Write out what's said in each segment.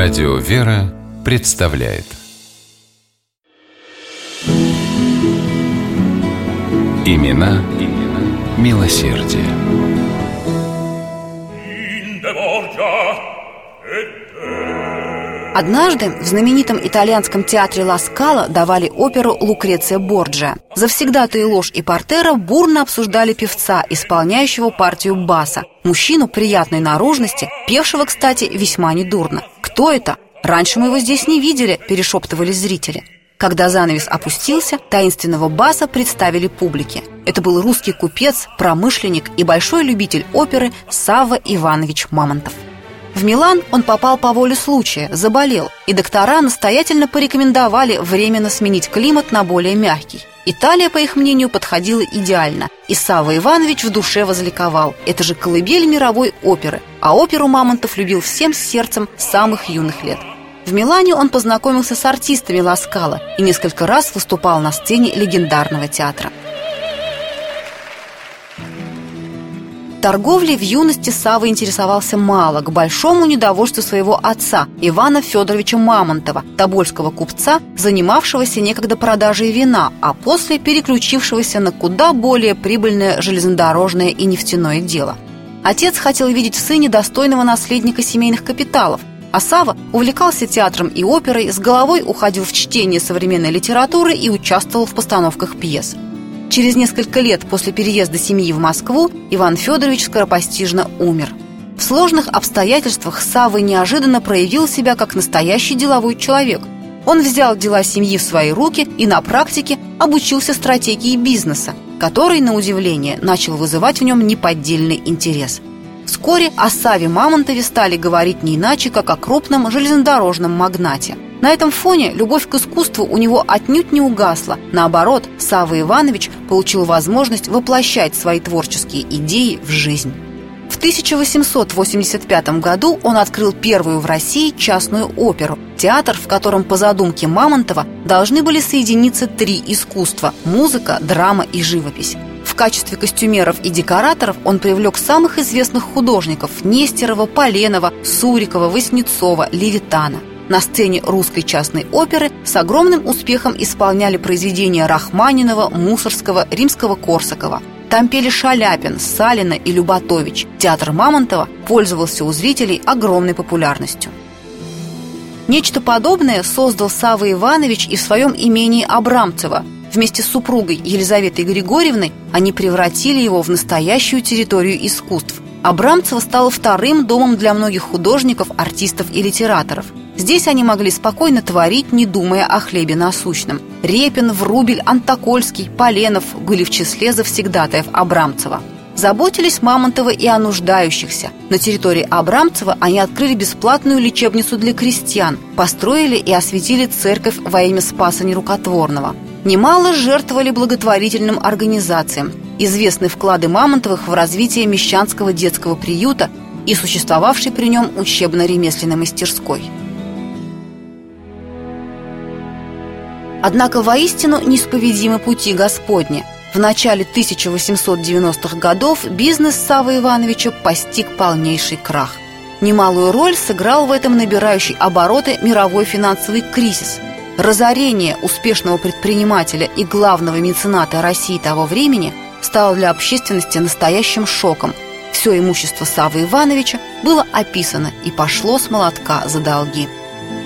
Радио «Вера» представляет Имена, имена милосердия. Однажды в знаменитом итальянском театре «Ла Скала» давали оперу «Лукреция Борджиа». Завсегдатаи лож и портера бурно обсуждали певца, исполняющего партию баса, мужчину приятной наружности, певшего, кстати, весьма недурно. «Кто это? Раньше мы его здесь не видели», – перешептывали зрители. Когда занавес опустился, таинственного баса представили публике. Это был русский купец, промышленник и большой любитель оперы Савва Иванович Мамонтов. В Милан он попал по воле случая, заболел, и доктора настоятельно порекомендовали временно сменить климат на более мягкий. Италия, по их мнению, подходила идеально, и Савва Иванович в душе возликовал. Это же колыбель мировой оперы, а оперу Мамонтов любил всем сердцем с самых юных лет. В Милане он познакомился с артистами Ла Скала и несколько раз выступал на сцене легендарного театра. Торговлей в юности Савва интересовался мало, к большому недовольству своего отца, Ивана Федоровича Мамонтова, тобольского купца, занимавшегося некогда продажей вина, а после переключившегося на куда более прибыльное железнодорожное и нефтяное дело. Отец хотел видеть в сыне достойного наследника семейных капиталов, а Савва увлекался театром и оперой, с головой уходил в чтение современной литературы и участвовал в постановках пьес. Через несколько лет после переезда семьи в Москву Иван Федорович скоропостижно умер. В сложных обстоятельствах Савва неожиданно проявил себя как настоящий деловой человек. Он взял дела семьи в свои руки и на практике обучился стратегии бизнеса, который, на удивление, начал вызывать в нем неподдельный интерес. Вскоре о Савве Мамонтове стали говорить не иначе, как о крупном железнодорожном магнате. На этом фоне любовь к искусству у него отнюдь не угасла. Наоборот, Савва Иванович получил возможность воплощать свои творческие идеи в жизнь. В 1885 году он открыл первую в России частную оперу, театр, в котором по задумке Мамонтова должны были соединиться три искусства – музыка, драма и живопись. В качестве костюмеров и декораторов он привлек самых известных художников – Нестерова, Поленова, Сурикова, Васнецова, Левитана. На сцене русской частной оперы с огромным успехом исполняли произведения Рахманинова, Мусоргского, Римского-Корсакова. Там пели Шаляпин, Салина и Люботович. Театр Мамонтова пользовался у зрителей огромной популярностью. Нечто подобное создал Савва Иванович и в своем имении Абрамцево. Вместе с супругой Елизаветой Григорьевной они превратили его в настоящую территорию искусств. Абрамцево стало вторым домом для многих художников, артистов и литераторов. Здесь они могли спокойно творить, не думая о хлебе насущном. Репин, Врубель, Антокольский, Поленов были в числе завсегдатаев Абрамцева. Заботились Мамонтовы и о нуждающихся. На территории Абрамцева они открыли бесплатную лечебницу для крестьян, построили и осветили церковь во имя Спаса Нерукотворного. Немало жертвовали благотворительным организациям. Известны вклады Мамонтовых в развитие мещанского детского приюта и существовавшей при нем учебно-ремесленной мастерской. Однако воистину неисповедимы пути Господни. В начале 1890-х годов бизнес Саввы Ивановича постиг полнейший крах. Немалую роль сыграл в этом набирающий обороты мировой финансовый кризис. Разорение успешного предпринимателя и главного мецената России того времени стало для общественности настоящим шоком. Все имущество Саввы Ивановича было описано и пошло с молотка за долги.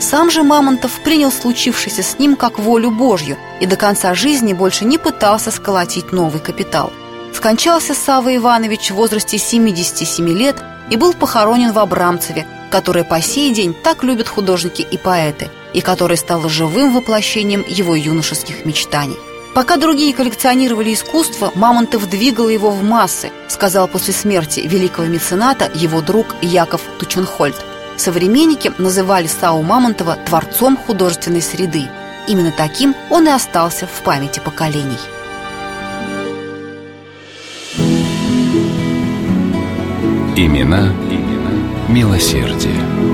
Сам же Мамонтов принял случившееся с ним как волю Божью и до конца жизни больше не пытался сколотить новый капитал. Скончался Савва Иванович в возрасте 77 лет и был похоронен в Абрамцеве, которое по сей день так любят художники и поэты, и которое стало живым воплощением его юношеских мечтаний. Пока другие коллекционировали искусство, Мамонтов двигал его в массы, сказал после смерти великого мецената его друг Яков Тученхольд. Современники называли Савву Мамонтова творцом художественной среды. Именно таким он и остался в памяти поколений. Имена, имена милосердия.